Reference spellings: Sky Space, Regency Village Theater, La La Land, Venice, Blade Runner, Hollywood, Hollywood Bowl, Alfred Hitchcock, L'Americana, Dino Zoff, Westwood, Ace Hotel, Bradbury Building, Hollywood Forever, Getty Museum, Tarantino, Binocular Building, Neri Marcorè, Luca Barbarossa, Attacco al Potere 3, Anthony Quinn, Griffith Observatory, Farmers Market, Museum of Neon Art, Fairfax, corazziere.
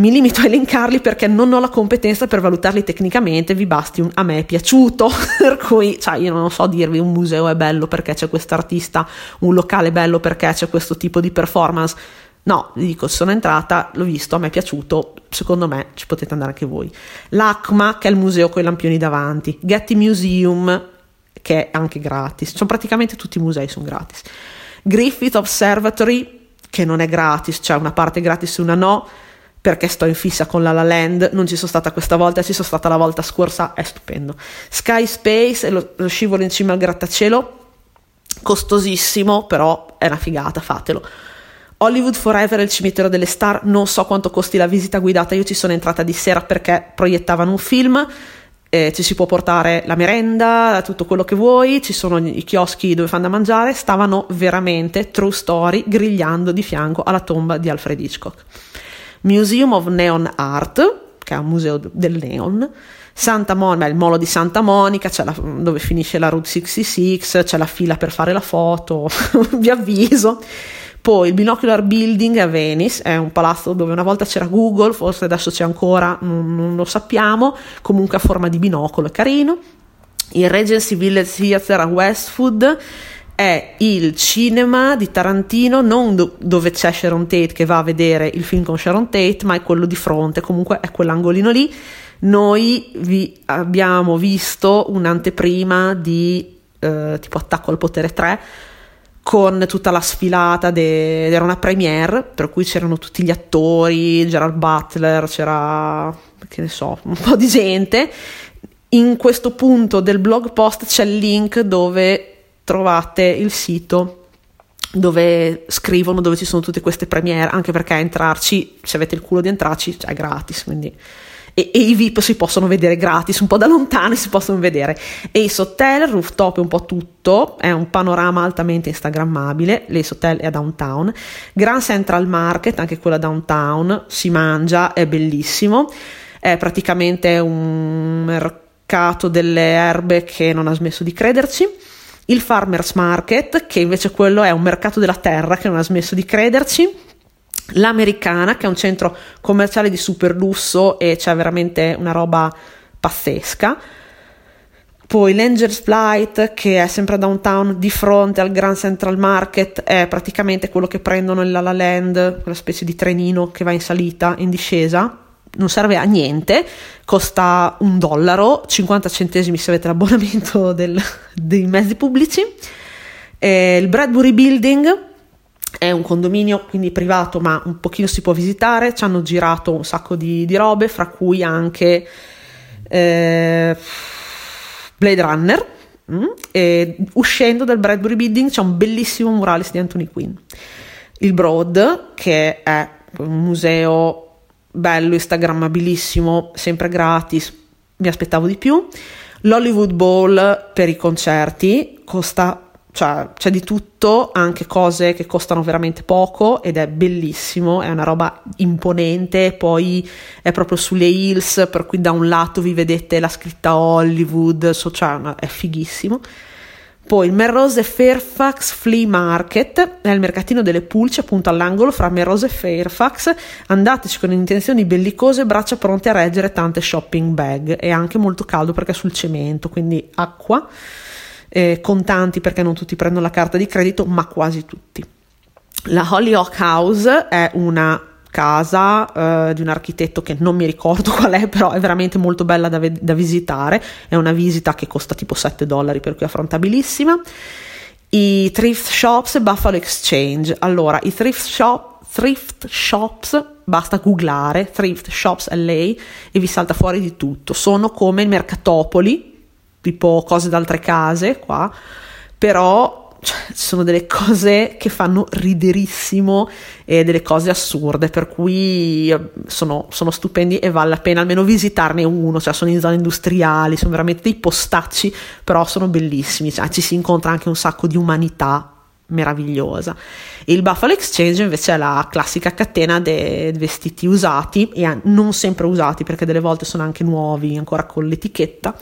mi limito a elencarli perché non ho la competenza per valutarli tecnicamente, vi basti un "a me è piaciuto", per cui cioè, io non so dirvi un museo è bello perché c'è quest'artista, un locale è bello perché c'è questo tipo di performance. No, vi dico, sono entrata, l'ho visto, a me è piaciuto, secondo me ci potete andare anche voi. LACMA, che è il museo con i lampioni davanti, Getty Museum, che è anche gratis, sono praticamente tutti i musei sono gratis, Griffith Observatory, che non è gratis, cioè una parte è gratis e una no, perché sto in fissa con La La Land, non ci sono stata questa volta, ci sono stata la volta scorsa, è stupendo. Sky Space, lo scivolo in cima al grattacielo, costosissimo, però è una figata, fatelo. Hollywood Forever, il cimitero delle star, non so quanto costi la visita guidata, io ci sono entrata di sera perché proiettavano un film, ci si può portare la merenda, tutto quello che vuoi, ci sono i chioschi dove fanno da mangiare, stavano veramente, true story, grigliando di fianco alla tomba di Alfred Hitchcock. Museum of Neon Art, che è un museo del neon, il molo di Santa Monica, c'è dove finisce la Route 66, c'è la fila per fare la foto, vi avviso. Poi il Binocular Building a Venice, è un palazzo dove una volta c'era Google, forse adesso c'è ancora, non lo sappiamo, comunque a forma di binocolo, è carino. Il Regency Village Theater a Westwood è il cinema di Tarantino, non dove c'è Sharon Tate che va a vedere il film con Sharon Tate, ma è quello di fronte, comunque è quell'angolino lì. Noi vi abbiamo visto un'anteprima di tipo Attacco al Potere 3, con tutta la sfilata, era una premiere, per cui c'erano tutti gli attori, Gerald Butler, c'era, che ne so, un po' di gente. In questo punto del blog post c'è il link dove trovate il sito dove scrivono, dove ci sono tutte queste premiere, anche perché entrarci, se avete il culo di entrarci, cioè, è gratis, quindi... E i VIP si possono vedere gratis, un po' da lontano si possono vedere. Ace Hotel, rooftop è un po' tutto, è un panorama altamente instagrammabile. L'Ace Hotel è a downtown. Grand Central Market, anche quella downtown, si mangia, è bellissimo, è praticamente un mercato delle erbe che non ha smesso di crederci. Il Farmers Market, che invece quello è un mercato della terra che non ha smesso di crederci. L'Americana, che è un centro commerciale di super lusso e c'è veramente una roba pazzesca. Poi l'Angels Flight, che è sempre downtown di fronte al Grand Central Market, è praticamente quello che prendono il La La Land, quella specie di trenino che va in salita, in discesa, non serve a niente, costa $1, 50 centesimi se avete l'abbonamento dei mezzi pubblici. Il Bradbury Building è un condominio quindi privato, ma un pochino si può visitare, ci hanno girato un sacco di robe, fra cui anche Blade Runner. E uscendo dal Bradbury Building c'è un bellissimo murales di Anthony Quinn. Il Broad, che è un museo bello, instagrammabilissimo, sempre gratis, mi aspettavo di più. L'Hollywood Bowl per i concerti, cioè c'è di tutto, anche cose che costano veramente poco ed è bellissimo, è una roba imponente, poi è proprio sulle hills, per cui da un lato vi vedete la scritta Hollywood, cioè è fighissimo. Poi il Melrose e Fairfax Flea Market, è il mercatino delle pulce appunto all'angolo fra Melrose e Fairfax, andateci con intenzioni bellicose, braccia pronte a reggere tante shopping bag, è anche molto caldo perché è sul cemento, quindi acqua, contanti perché non tutti prendono la carta di credito, ma quasi tutti. La Hollyhock House è una casa di un architetto che non mi ricordo qual è, però è veramente molto bella da visitare, è una visita che costa tipo $7, per cui affrontabilissima. I thrift shops e Buffalo Exchange. Allora, i thrift shops, basta googlare thrift shops LA e vi salta fuori di tutto, sono come mercatopoli, tipo cose d'altre case qua, però cioè, sono delle cose che fanno riderissimo e delle cose assurde, per cui sono stupendi e vale la pena almeno visitarne uno, cioè sono in zone industriali, sono veramente dei postacci, però sono bellissimi, cioè, ci si incontra anche un sacco di umanità meravigliosa. E il Buffalo Exchange invece è la classica catena dei vestiti usati e non sempre usati, perché delle volte sono anche nuovi ancora con l'etichetta,